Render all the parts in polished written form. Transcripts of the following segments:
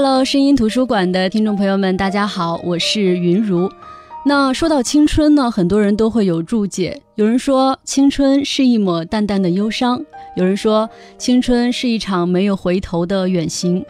Hello， 声音图书馆的听众朋友们，大家好，我是云如。那说到青春呢，很多人都会有注解，有人说青春是一抹淡淡的忧伤，有人说青春是一场没有回头的远行。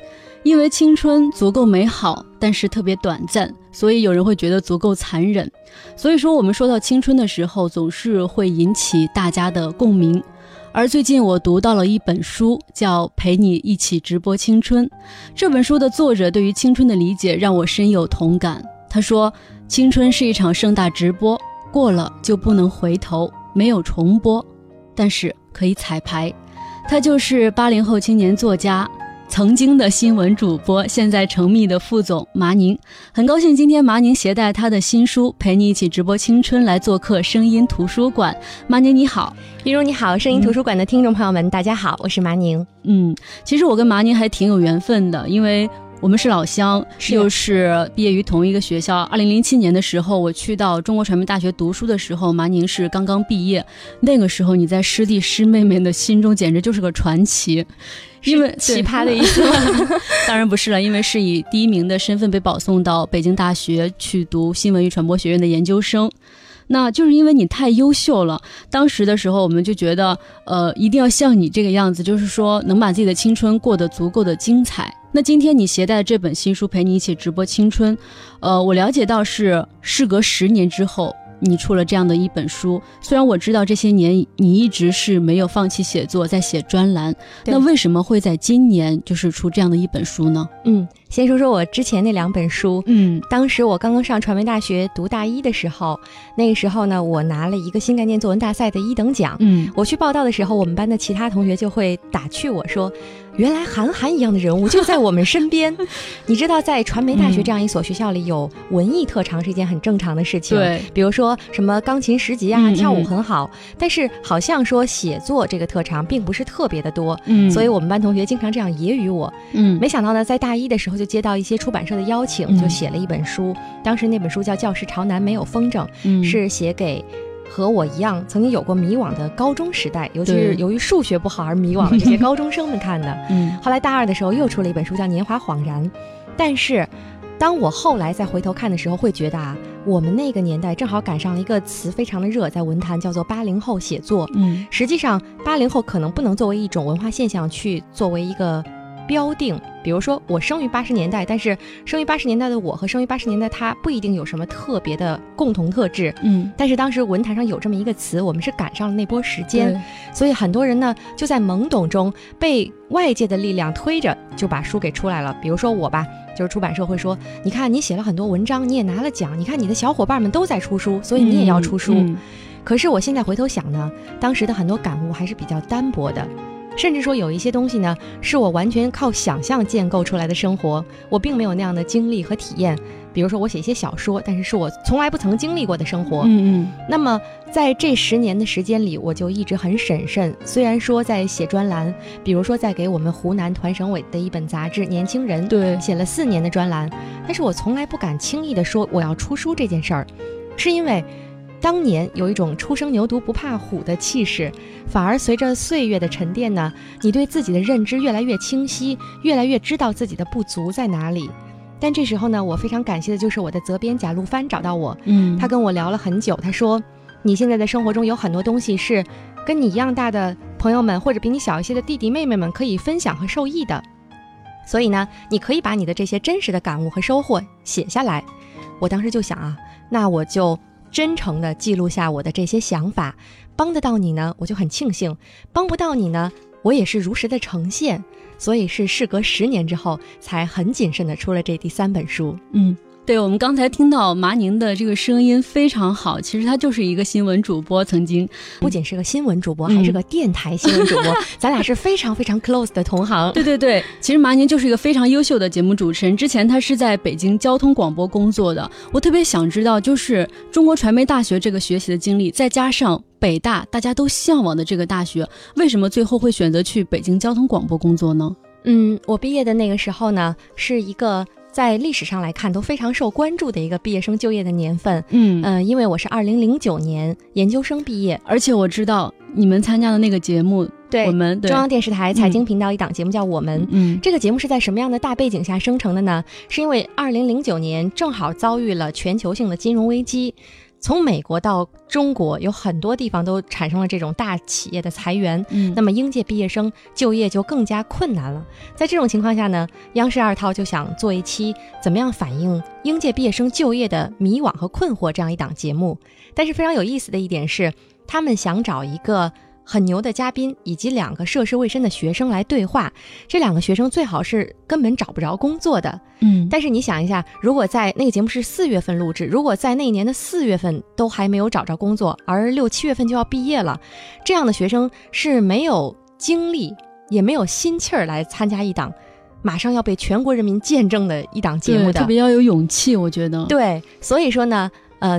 因为青春足够美好，但是特别短暂，所以有人会觉得足够残忍。所以说我们说到青春的时候，总是会引起大家的共鸣。而最近我读到了一本书，叫《陪你一起直播青春》。这本书的作者对于青春的理解让我深有同感。他说，青春是一场盛大直播，过了就不能回头，没有重播，但是可以彩排。他就是80后青年作家，曾经的新闻主播，现在成密的副总麻宁。很高兴今天麻宁携带他的新书《陪你一起直播青春》来做客声音图书馆。麻宁你好。云如你好，声音图书馆的听众朋友们大家好，我是麻宁。其实我跟麻宁还挺有缘分的，因为我们是老乡，就是毕业于同一个学校。2007年的时候，我去到中国传媒大学读书的时候，麻宁是刚刚毕业。那个时候你在师弟师妹妹的心中简直就是个传奇，因为奇葩的意思当然不是了，因为是以第一名的身份被保送到北京大学去读新闻与传播学院的研究生。那就是因为你太优秀了，当时的时候我们就觉得一定要像你这个样子，就是说能把自己的青春过得足够的精彩。那今天你携带的这本新书《陪你一起直播青春》，我了解到是事隔10年之后你出了这样的一本书。虽然我知道这些年你一直是没有放弃写作，在写专栏，那为什么会在今年就是出这样的一本书呢？先说说我之前那2本书。当时我刚刚上传媒大学读大一的时候，那个时候呢，我拿了一个新概念作文大赛的1等奖。我去报道的时候，我们班的其他同学就会打趣我说，原来韩寒一样的人物就在我们身边。你知道在传媒大学这样一所学校里，有文艺特长是一件很正常的事情。对，比如说什么钢琴10级啊，跳舞很好，但是好像说写作这个特长并不是特别的多。所以我们班同学经常这样揶揄我。没想到呢，在大一的时候就接到一些出版社的邀请，就写了一本书。当时那本书叫《教室朝南没有风筝》，是写给和我一样曾经有过迷惘的高中时代，尤其是由于数学不好而迷惘的这些高中生们看的。后来大二的时候又出了一本书叫《年华恍然》，但是当我后来再回头看的时候，会觉得我们那个年代正好赶上了一个词非常的热，在文坛叫做80后写作。实际上80后可能不能作为一种文化现象去作为一个标定，比如说我生于80年代，但是生于80年代的我和生于80年代他不一定有什么特别的共同特质。但是当时文坛上有这么一个词，我们是赶上了那波时间，所以很多人呢就在懵懂中被外界的力量推着就把书给出来了。比如说我吧，就是出版社会说，你看你写了很多文章，你也拿了奖，你看你的小伙伴们都在出书，所以你也要出书。可是我现在回头想呢，当时的很多感悟还是比较单薄的，甚至说有一些东西呢是我完全靠想象建构出来的生活，我并没有那样的经历和体验。比如说我写一些小说，但是是我从来不曾经历过的生活。那么在这10年的时间里，我就一直很审慎。虽然说在写专栏，比如说在给我们湖南团省委的一本杂志《年轻人》写了4年的专栏，但是我从来不敢轻易的说我要出书这件事儿，是因为当年有一种初生牛犊不怕虎的气势，反而随着岁月的沉淀呢，你对自己的认知越来越清晰，越来越知道自己的不足在哪里。但这时候呢，我非常感谢的就是我的责编贾陆帆找到我。他跟我聊了很久，他说你现在的生活中有很多东西是跟你一样大的朋友们或者比你小一些的弟弟妹妹们可以分享和受益的，所以呢你可以把你的这些真实的感悟和收获写下来。我当时就想啊，那我就真诚地记录下我的这些想法，帮得到你呢我就很庆幸，帮不到你呢我也是如实的呈现。所以是事隔10年之后才很谨慎地出了这第3本书。对，我们刚才听到麻宁的这个声音非常好，其实他就是一个新闻主播，曾经不仅是个新闻主播，还是个电台新闻主播。咱俩是非常非常 close 的同行。对，其实麻宁就是一个非常优秀的节目主持人，之前他是在北京交通广播工作的。我特别想知道，就是中国传媒大学这个学习的经历，再加上北大大家都向往的这个大学，为什么最后会选择去北京交通广播工作呢？我毕业的那个时候呢，是一个在历史上来看都非常受关注的一个毕业生就业的年份。因为我是2009年研究生毕业，而且我知道你们参加的那个节目，对，我们对中央电视台财经频道一档节目叫《我们》。嗯，这个节目是在什么样的大背景下生成的呢？是因为2009年正好遭遇了全球性的金融危机，从美国到中国有很多地方都产生了这种大企业的裁员，那么应届毕业生就业就更加困难了。在这种情况下呢，央视二套就想做一期怎么样反映应届毕业生就业的迷惘和困惑这样一档节目。但是非常有意思的一点是，他们想找一个很牛的嘉宾以及2个涉世未深的学生来对话，这2个学生最好是根本找不着工作的。但是你想一下，如果在那个节目是4月份录制，如果在那年的4月份都还没有找着工作，而6、7月份就要毕业了，这样的学生是没有精力也没有心气儿来参加一档马上要被全国人民见证的一档节目的，特别要有勇气，我觉得。对，所以说呢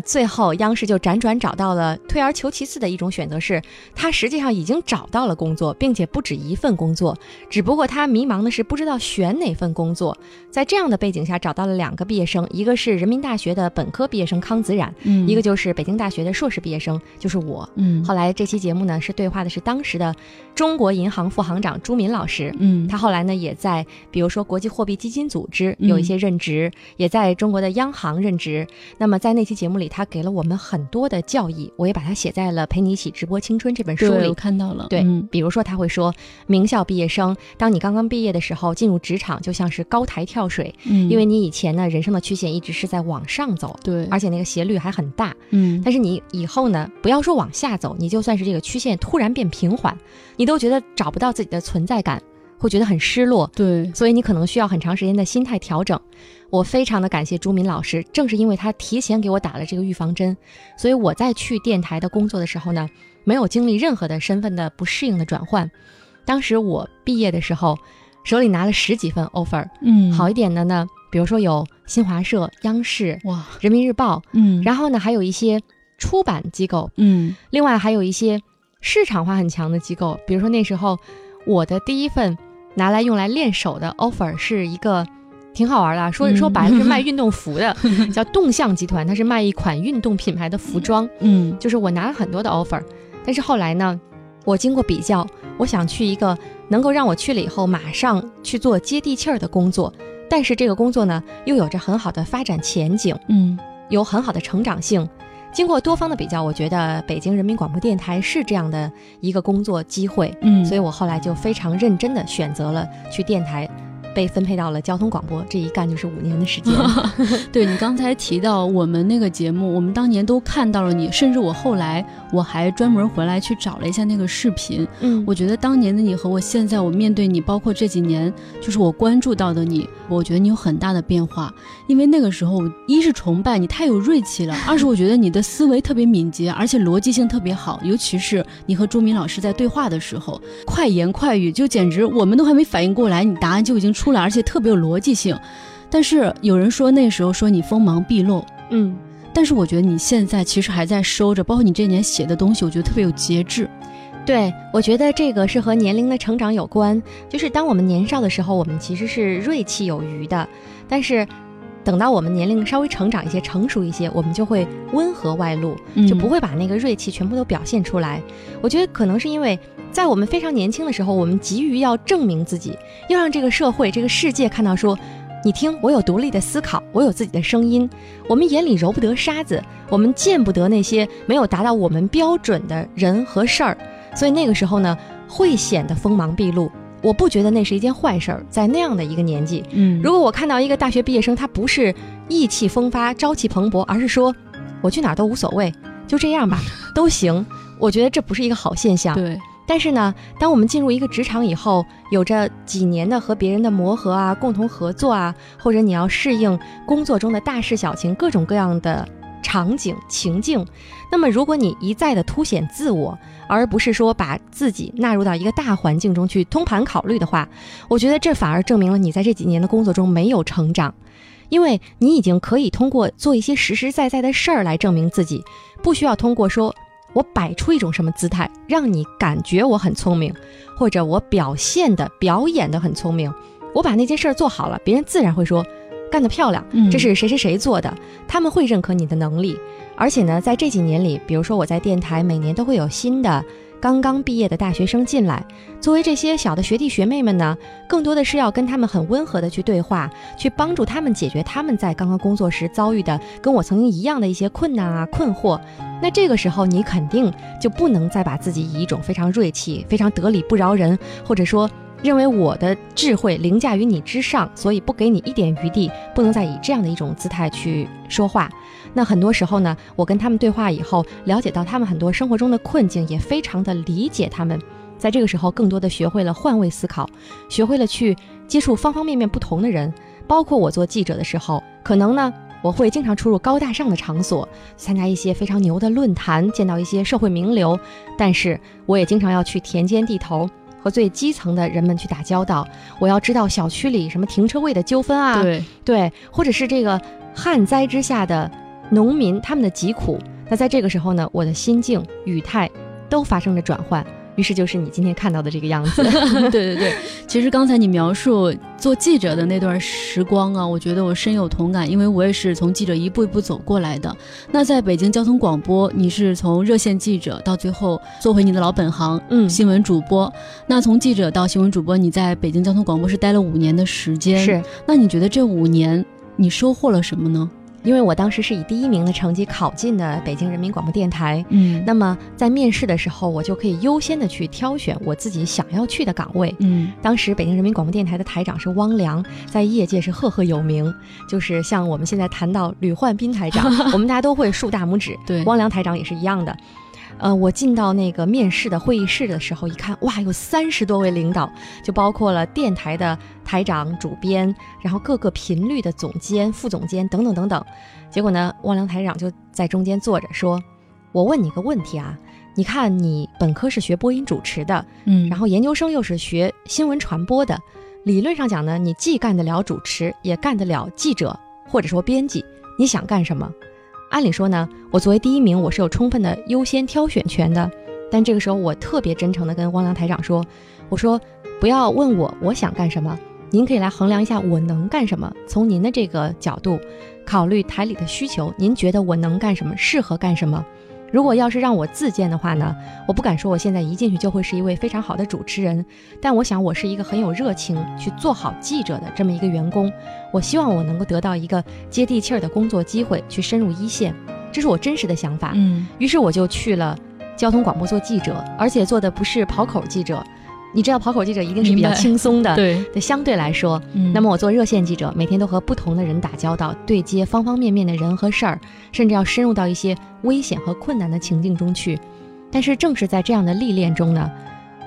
最后央视就辗转找到了，退而求其次的一种选择是，他实际上已经找到了工作，并且不止一份工作，只不过他迷茫的是不知道选哪份工作。在这样的背景下，找到了2个毕业生，一个是人民大学的本科毕业生康子冉，一个就是北京大学的硕士毕业生，就是我。后来这期节目呢，是对话的是当时的中国银行副行长朱敏老师，他后来呢也在比如说国际货币基金组织有一些任职，也在中国的央行任职。那么在那期节目里，他给了我们很多的教益，我也把它写在了《陪你一起直播青春》这本书里。我看到了。对，比如说他会说，名校毕业生，当你刚刚毕业的时候，进入职场就像是高台跳水，因为你以前呢人生的曲线一直是在往上走，对，而且那个斜率还很大，但是你以后呢，不要说往下走，你就算是这个曲线突然变平缓，你都觉得找不到自己的存在感。会觉得很失落，对，所以你可能需要很长时间的心态调整。我非常的感谢朱敏老师，正是因为他提前给我打了这个预防针，所以我在去电台的工作的时候呢，没有经历任何的身份的不适应的转换。当时我毕业的时候，手里拿了10几份 offer， 好一点的呢，比如说有新华社、央视、哇，人民日报，然后呢还有一些出版机构，另外还有一些市场化很强的机构，比如说那时候我的第一份拿来用来练手的 offer 是一个挺好玩的，说白了是卖运动服的，叫动向集团，它是卖一款运动品牌的服装。就是我拿了很多的 offer， 但是后来呢，我经过比较，我想去一个能够让我去了以后马上去做接地气儿的工作，但是这个工作呢又有着很好的发展前景，有很好的成长性。经过多方的比较，我觉得北京人民广播电台是这样的一个工作机会，所以我后来就非常认真的选择了去电台，被分配到了交通广播，这一干就是5年的时间。对，你刚才提到我们那个节目，我们当年都看到了你，甚至我后来我还专门回来去找了一下那个视频。我觉得当年的你和我现在我面对你，包括这几年就是我关注到的你，我觉得你有很大的变化。因为那个时候一是崇拜你太有锐气了，二是我觉得你的思维特别敏捷，而且逻辑性特别好，尤其是你和朱敏老师在对话的时候，快言快语，就简直我们都还没反应过来，你答案就已经出来，而且特别有逻辑性。但是有人说那时候说你锋芒毕露，但是我觉得你现在其实还在收着，包括你这年写的东西，我觉得特别有节制。对，我觉得这个是和年龄的成长有关，就是当我们年少的时候，我们其实是锐气有余的，但是等到我们年龄稍微成长一些，成熟一些，我们就会温和外露，就不会把那个锐气全部都表现出来。我觉得可能是因为在我们非常年轻的时候，我们急于要证明自己，要让这个社会这个世界看到说，你听，我有独立的思考，我有自己的声音，我们眼里揉不得沙子，我们见不得那些没有达到我们标准的人和事儿，所以那个时候呢会显得锋芒毕露。我不觉得那是一件坏事儿，在那样的一个年纪，如果我看到一个大学毕业生，他不是意气风发朝气蓬勃，而是说我去哪儿都无所谓，就这样吧，都行，我觉得这不是一个好现象。对，但是呢，当我们进入一个职场以后，有着几年的和别人的磨合啊，共同合作啊，或者你要适应工作中的大事小情，各种各样的场景情境，那么如果你一再的凸显自我，而不是说把自己纳入到一个大环境中去通盘考虑的话，我觉得这反而证明了你在这几年的工作中没有成长，因为你已经可以通过做一些实实在在的事儿来证明自己，不需要通过说我摆出一种什么姿态让你感觉我很聪明，或者我表演的很聪明，我把那件事儿做好了，别人自然会说干得漂亮，这是谁谁谁做的，他们会认可你的能力。而且呢，在这几年里，比如说我在电台每年都会有新的刚刚毕业的大学生进来，作为这些小的学弟学妹们呢，更多的是要跟他们很温和的去对话，去帮助他们解决他们在刚刚工作时遭遇的跟我曾经一样的一些困难啊、困惑。那这个时候你肯定就不能再把自己以一种非常锐气、非常得理不饶人，或者说认为我的智慧凌驾于你之上，所以不给你一点余地，不能再以这样的一种姿态去说话。那很多时候呢，我跟他们对话以后，了解到他们很多生活中的困境，也非常的理解他们。在这个时候，更多的学会了换位思考，学会了去接触方方面面不同的人。包括我做记者的时候，可能呢我会经常出入高大上的场所，参加一些非常牛的论坛，见到一些社会名流，但是我也经常要去田间地头，和最基层的人们去打交道。我要知道小区里什么停车位的纠纷啊，对，或者是这个旱灾之下的农民他们的疾苦。那在这个时候呢，我的心境语态都发生着转换，于是就是你今天看到的这个样子。对，其实刚才你描述做记者的那段时光啊，我觉得我深有同感，因为我也是从记者一步一步走过来的。那在北京交通广播，你是从热线记者到最后做回你的老本行，新闻主播。那从记者到新闻主播，你在北京交通广播是待了5年的时间。是。那你觉得这5年你收获了什么呢？因为我当时是以第1名的成绩考进的北京人民广播电台，那么在面试的时候，我就可以优先的去挑选我自己想要去的岗位。当时北京人民广播电台的台长是汪良，在业界是赫赫有名，就是像我们现在谈到吕焕斌台长，我们大家都会竖大拇指，对，汪良台长也是一样的。我进到那个面试的会议室的时候，一看，哇，有30多位领导，就包括了电台的台长、主编，然后各个频率的总监、副总监等等等等。结果呢，汪良台长就在中间坐着说：“我问你个问题啊，你看你本科是学播音主持的，然后研究生又是学新闻传播的，理论上讲呢，你既干得了主持，也干得了记者或者说编辑，你想干什么？”按理说呢，我作为第1名，我是有充分的优先挑选权的。但这个时候，我特别真诚地跟汪良台长说：“我说，不要问我想干什么，您可以来衡量一下我能干什么。从您的这个角度，考虑台里的需求，您觉得我能干什么，适合干什么？如果要是让我自荐的话呢，我不敢说我现在一进去就会是一位非常好的主持人，但我想我是一个很有热情去做好记者的这么一个员工。”我希望我能够得到一个接地气儿的工作机会，去深入一线，这是我真实的想法。于是我就去了交通广播做记者，而且做的不是跑口记者。你知道跑口记者一定是比较轻松的，对，相对来说。那么我做热线记者，每天都和不同的人打交道，对接方方面面的人和事儿，甚至要深入到一些危险和困难的情境中去。但是正是在这样的历练中呢，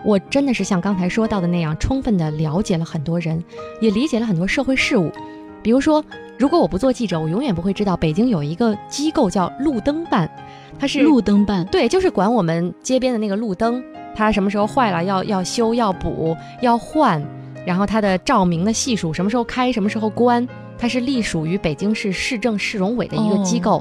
我真的是像刚才说到的那样，充分的了解了很多人，也理解了很多社会事务。比如说，如果我不做记者，我永远不会知道北京有一个机构叫路灯办。它是路灯办，对，就是管我们街边的那个路灯，它什么时候坏了要修、要补、要换，然后它的照明的系数，什么时候开、什么时候关，它是隶属于北京市市政市容委的一个机构。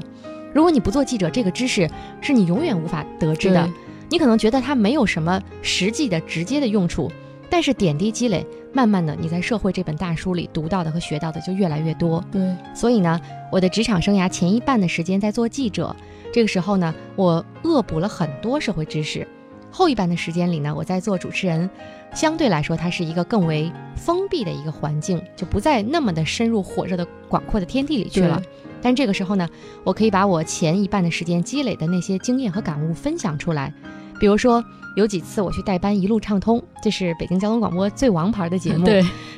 如果你不做记者，这个知识是你永远无法得知的。你可能觉得它没有什么实际的直接的用处，但是点滴积累，慢慢的你在社会这本大书里读到的和学到的就越来越多。对，所以呢，我的职场生涯前一半的时间在做记者，这个时候呢，我恶补了很多社会知识。后一半的时间里呢，我在做主持人，相对来说它是一个更为封闭的一个环境，就不再那么的深入火热的广阔的天地里去了。但这个时候呢，我可以把我前一半的时间积累的那些经验和感悟分享出来。比如说有几次我去代班一路畅通，这是北京交通广播最王牌的节目。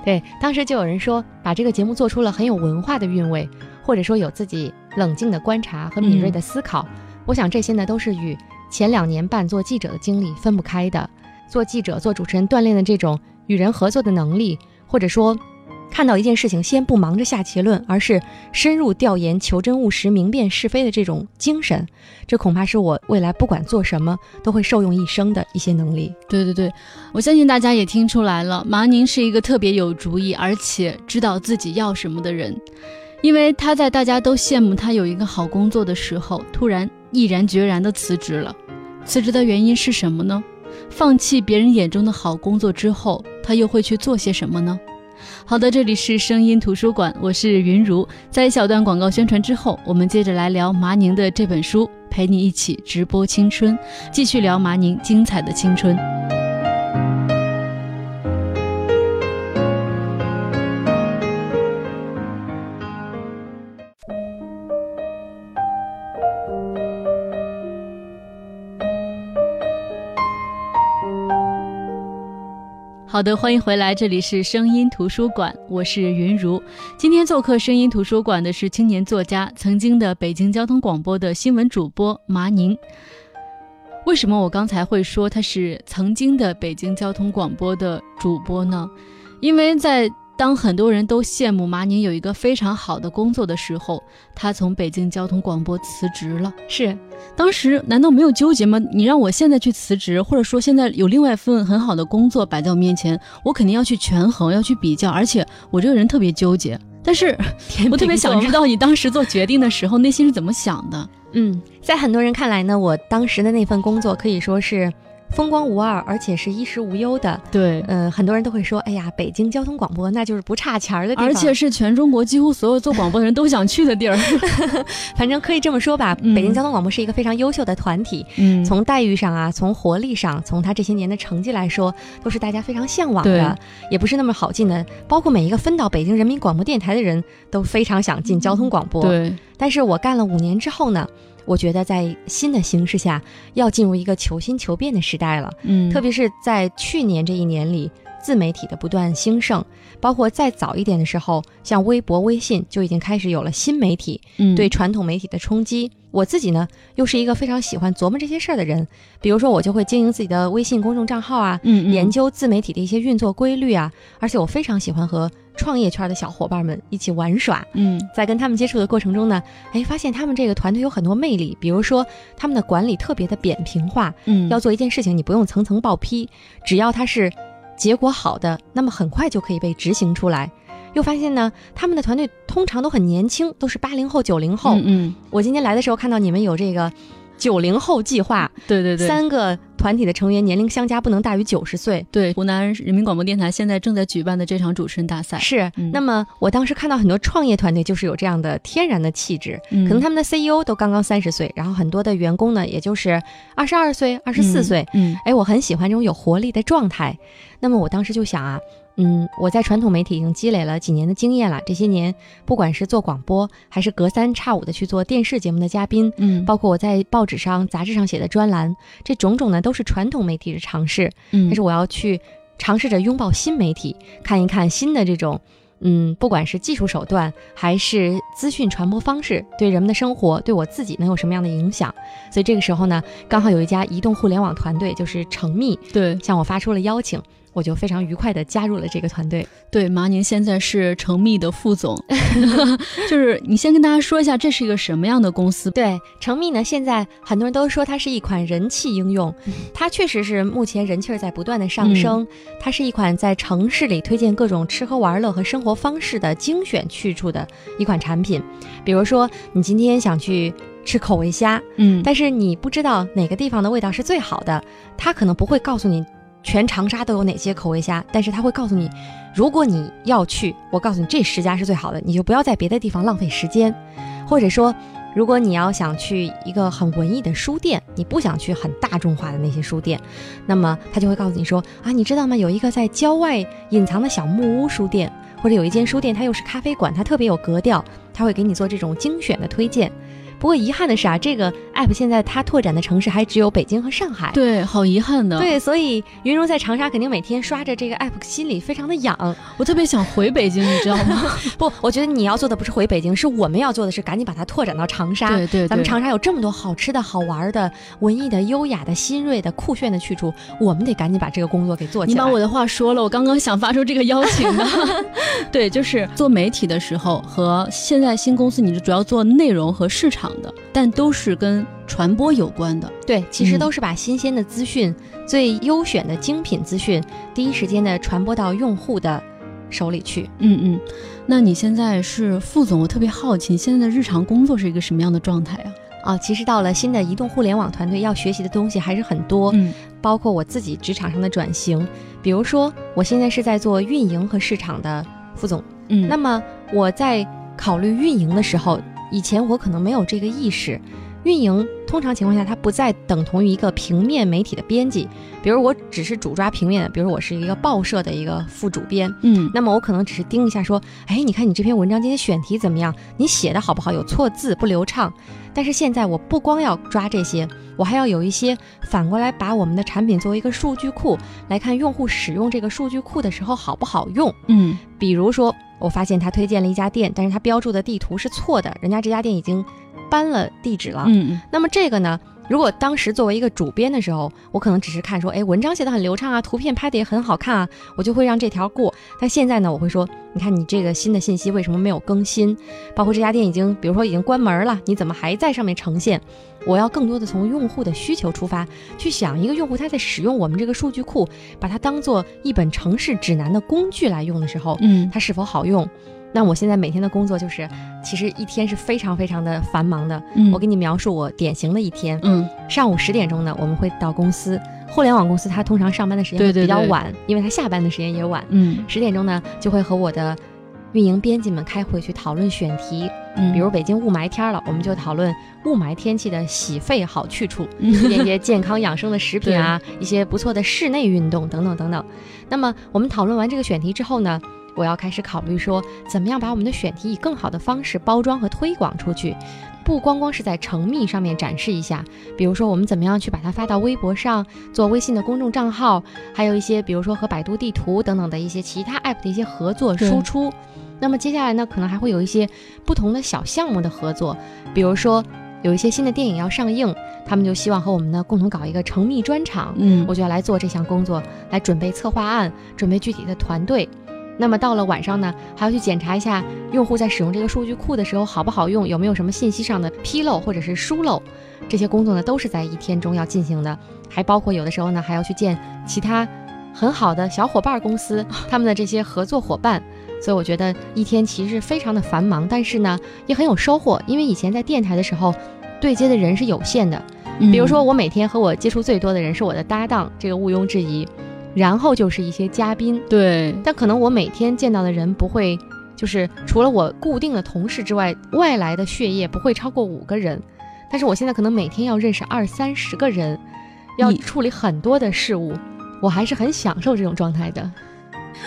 对，当时就有人说把这个节目做出了很有文化的韵味，或者说有自己冷静的观察和敏锐的思考。我想这些呢都是与前2年半做记者的经历分不开的。做记者做主持人锻炼的这种与人合作的能力，或者说看到一件事情先不忙着下结论，而是深入调研、求真务实、明辨是非的这种精神，这恐怕是我未来不管做什么都会受用一生的一些能力。对，我相信大家也听出来了，麻宁是一个特别有主意而且知道自己要什么的人。因为他在大家都羡慕他有一个好工作的时候，突然毅然决然地辞职了。辞职的原因是什么呢？放弃别人眼中的好工作之后，他又会去做些什么呢？好的，这里是声音图书馆，我是云如。在一小段广告宣传之后，我们接着来聊麻宁的这本书《陪你一起直播青春》，继续聊麻宁精彩的青春。好的，欢迎回来，这里是声音图书馆，我是云如。今天做客声音图书馆的是青年作家，曾经的北京交通广播的新闻主播麻宁。为什么我刚才会说他是曾经的北京交通广播的主播呢？因为在当很多人都羡慕麻宁有一个非常好的工作的时候，他从北京交通广播辞职了。是，当时难道没有纠结吗？你让我现在去辞职，或者说现在有另外一份很好的工作摆在我面前，我肯定要去权衡，要去比较，而且我这个人特别纠结。但是我特别想知道你当时做决定的时候内心是怎么想的。在很多人看来呢，我当时的那份工作可以说是风光无二，而且是衣食无忧的。对，很多人都会说，哎呀，北京交通广播那就是不差钱的地方，而且是全中国几乎所有做广播的人都想去的地儿。反正可以这么说吧，北京交通广播是一个非常优秀的团体。从待遇上啊，从活力上，从他这些年的成绩来说，都是大家非常向往的，也不是那么好进的。包括每一个分到北京人民广播电台的人都非常想进交通广播。对，但是我干了5年之后呢，我觉得在新的形势下要进入一个求新求变的时代了。特别是在去年这一年里，自媒体的不断兴盛，包括再早一点的时候，像微博微信就已经开始有了新媒体对传统媒体的冲击。我自己呢又是一个非常喜欢琢磨这些事儿的人，比如说我就会经营自己的微信公众账号啊，研究自媒体的一些运作规律啊，而且我非常喜欢和创业圈的小伙伴们一起玩耍。在跟他们接触的过程中呢，发现他们这个团队有很多魅力。比如说他们的管理特别的扁平化，要做一件事情你不用层层报批，只要它是结果好的，那么很快就可以被执行出来。又发现呢，他们的团队通常都很年轻，都是80后、90后。我今天来的时候看到你们有这个90后计划。对，3个团体的成员年龄相加不能大于90岁。对，湖南人民广播电台现在正在举办的这场主持人大赛是。那么我当时看到很多创业团队就是有这样的天然的气质，可能他们的 CEO 都刚刚30岁，然后很多的员工呢也就是22岁、24岁。我很喜欢这种有活力的状态。那么我当时就想啊，我在传统媒体已经积累了几年的经验了，这些年不管是做广播还是隔三差五的去做电视节目的嘉宾，包括我在报纸上杂志上写的专栏，这种种呢都是传统媒体的尝试。但是我要去尝试着拥抱新媒体，看一看新的这种不管是技术手段还是资讯传播方式对人们的生活对我自己能有什么样的影响。所以这个时候呢，刚好有一家移动互联网团队就是成密向我发出了邀请，我就非常愉快地加入了这个团队。对，麻宁现在是成密的副总。就是你先跟大家说一下这是一个什么样的公司。对，成密呢现在很多人都说它是一款人气应用，它确实是目前人气在不断的上升。它是一款在城市里推荐各种吃喝玩乐和生活方式的精选去处的一款产品。比如说你今天想去吃口味虾，但是你不知道哪个地方的味道是最好的，它可能不会告诉你全长沙都有哪些口味虾，但是他会告诉你，如果你要去，我告诉你这10家是最好的，你就不要在别的地方浪费时间。或者说如果你要想去一个很文艺的书店，你不想去很大众化的那些书店，那么他就会告诉你说啊，你知道吗，有一个在郊外隐藏的小木屋书店，或者有一间书店它又是咖啡馆，它特别有格调，它会给你做这种精选的推荐。不过遗憾的是啊，这个 app 现在它拓展的城市还只有北京和上海。对，好遗憾的。对，所以云如在长沙肯定每天刷着这个 app 心里非常的痒。我特别想回北京，你知道吗？不，我觉得你要做的不是回北京，是我们要做的是赶紧把它拓展到长沙。对，咱们长沙有这么多好吃的好玩的文艺的优雅的新锐的酷炫的去处，我们得赶紧把这个工作给做起来。你把我的话说了，我刚刚想发出这个邀请的。对，就是做媒体的时候和现在新公司你主要做内容和市场的，但都是跟传播有关的。对，其实都是把新鲜的资讯、最优选的精品资讯第一时间的传播到用户的手里去。那你现在是副总，我特别好奇现在的日常工作是一个什么样的状态啊？其实到了新的移动互联网团队要学习的东西还是很多，包括我自己职场上的转型，比如说我现在是在做运营和市场的副总，那么我在考虑运营的时候，以前我可能没有这个意识。运营通常情况下它不再等同于一个平面媒体的编辑，比如我只是主抓平面，比如我是一个报社的一个副主编，那么我可能只是盯一下说，你看你这篇文章今天选题怎么样，你写的好不好，有错字不流畅。但是现在我不光要抓这些，我还要有一些反过来把我们的产品作为一个数据库来看，用户使用这个数据库的时候好不好用。比如说我发现他推荐了一家店，但是他标注的地图是错的，人家这家店已经搬了地址了。那么这个呢，如果当时作为一个主编的时候，我可能只是看说，文章写得很流畅啊，图片拍得也很好看啊，我就会让这条过。但现在呢，我会说，你看你这个新的信息为什么没有更新？包括这家店已经，比如说已经关门了，你怎么还在上面呈现？我要更多的从用户的需求出发，去想一个用户他在使用我们这个数据库，把它当做一本城市指南的工具来用的时候，它是否好用？那我现在每天的工作就是，其实一天是非常非常的繁忙的。我给你描述我典型的一天。上午10点钟呢，我们会到公司。互联网公司它通常上班的时间比较晚，因为它下班的时间也晚。10点钟呢，就会和我的运营编辑们开会去讨论选题。比如北京雾霾天了，我们就讨论雾霾天气的洗肺好去处，一些健康养生的食品啊，一些不错的室内运动等等等等。那么我们讨论完这个选题之后呢？我要开始考虑说，怎么样把我们的选题以更好的方式包装和推广出去，不光光是在成密上面展示一下，比如说我们怎么样去把它发到微博上，做微信的公众账号，还有一些比如说和百度地图等等的一些其他 app 的一些合作输出。那么接下来呢，可能还会有一些不同的小项目的合作，比如说有一些新的电影要上映，他们就希望和我们呢共同搞一个成密专场，我就要来做这项工作，来准备策划案，准备具体的团队。那么到了晚上呢，还要去检查一下用户在使用这个数据库的时候好不好用，有没有什么信息上的纰漏或者是疏漏。这些工作呢都是在一天中要进行的，还包括有的时候呢还要去见其他很好的小伙伴公司，他们的这些合作伙伴。所以我觉得一天其实非常的繁忙，但是呢也很有收获，因为以前在电台的时候对接的人是有限的，比如说我每天和我接触最多的人是我的搭档，这个毋庸置疑，然后就是一些嘉宾，对，但可能我每天见到的人不会，就是除了我固定的同事之外，外来的血液不会超过5个人，但是我现在可能每天要认识20-30个人，要处理很多的事物，我还是很享受这种状态的。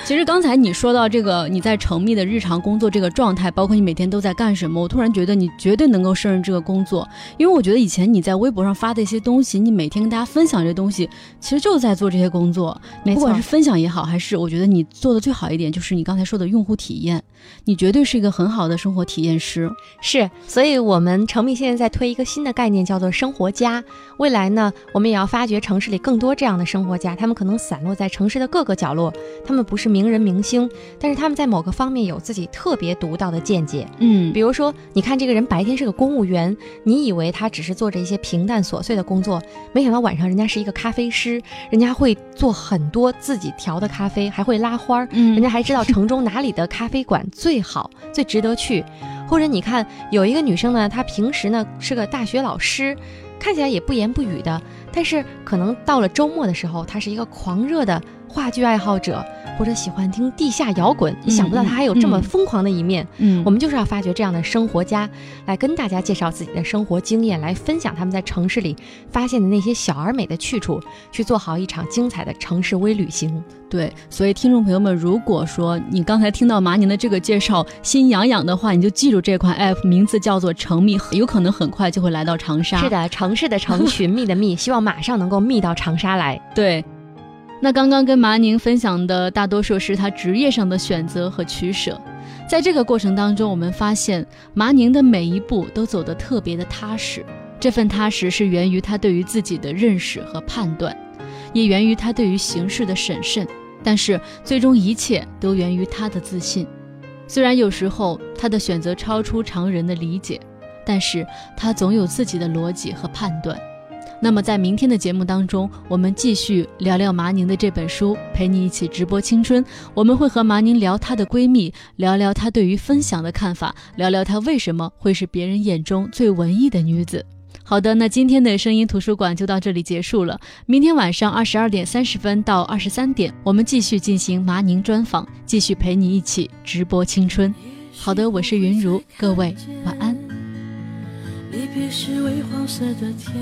其实刚才你说到这个你在成密的日常工作这个状态，包括你每天都在干什么，我突然觉得你绝对能够胜任这个工作，因为我觉得以前你在微博上发的一些东西，你每天跟大家分享这些东西，其实就在做这些工作，不管是分享也好，还是我觉得你做的最好一点就是你刚才说的用户体验，你绝对是一个很好的生活体验师。是，所以我们成密现在在推一个新的概念叫做生活家，未来呢我们也要发掘城市里更多这样的生活家，他们可能散落在城市的各个角落，他们不是名人明星，但是他们在某个方面有自己特别独到的见解。比如说你看这个人白天是个公务员，你以为他只是做着一些平淡琐碎的工作，没想到晚上人家是一个咖啡师，人家会做很多自己调的咖啡，还会拉花，人家还知道城中哪里的咖啡馆最好最值得去。或者你看有一个女生呢，她平时呢是个大学老师，看起来也不言不语的，但是可能到了周末的时候，她是一个狂热的话剧爱好者，或者喜欢听地下摇滚，你想不到他还有这么疯狂的一面。我们就是要发掘这样的生活家，来跟大家介绍自己的生活经验，来分享他们在城市里发现的那些小而美的去处，去做好一场精彩的城市微旅行。对，所以听众朋友们，如果说你刚才听到麻宁的这个介绍心痒痒的话，你就记住这款 app 名字叫做成密，有可能很快就会来到长沙。是的，城市的城，寻觅的觅，希望马上能够觅到长沙来。对，那刚刚跟麻宁分享的大多数是他职业上的选择和取舍，在这个过程当中，我们发现麻宁的每一步都走得特别的踏实，这份踏实是源于他对于自己的认识和判断，也源于他对于形势的审慎，但是最终一切都源于他的自信。虽然有时候他的选择超出常人的理解，但是他总有自己的逻辑和判断。那么在明天的节目当中，我们继续聊聊麻宁的这本书《陪你一起直播青春》，我们会和麻宁聊她的闺蜜，聊聊她对于分享的看法，聊聊她为什么会是别人眼中最文艺的女子。好的，那今天的声音图书馆就到这里结束了。明天晚上22:30到23点，我们继续进行麻宁专访，继续陪你一起直播青春。好的，我是云如，各位晚安。离别是微黄色的天，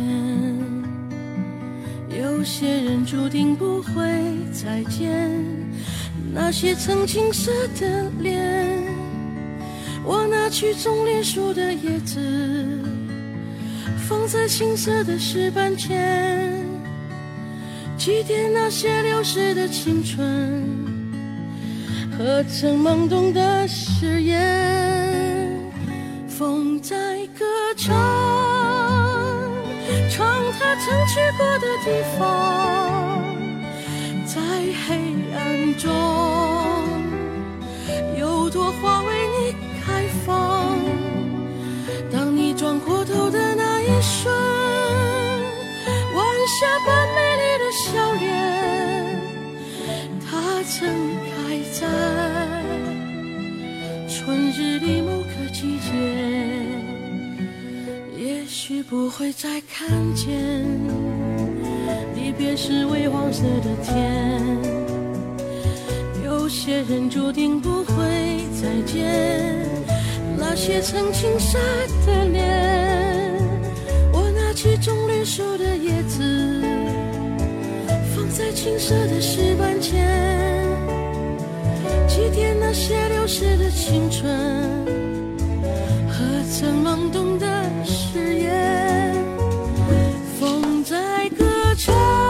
有些人注定不会再见，那些曾青涩的脸，我拿去种莲树的叶子，放在青涩的石板前，祭奠那些流逝的青春和曾懵懂的誓言。风在歌唱，唱他曾去过的地方，在黑暗中有朵花为你开放，当你转过头的那一瞬，晚霞般美丽的笑脸，它曾开在春日里某个季节，也许不会再看见。离别是微黄色的天，有些人注定不会再见，那些曾青涩的脸，我拿起种绿树的叶子，放在青涩的石板前，祭奠那些流逝的青春和曾懵懂的誓言。风在歌唱，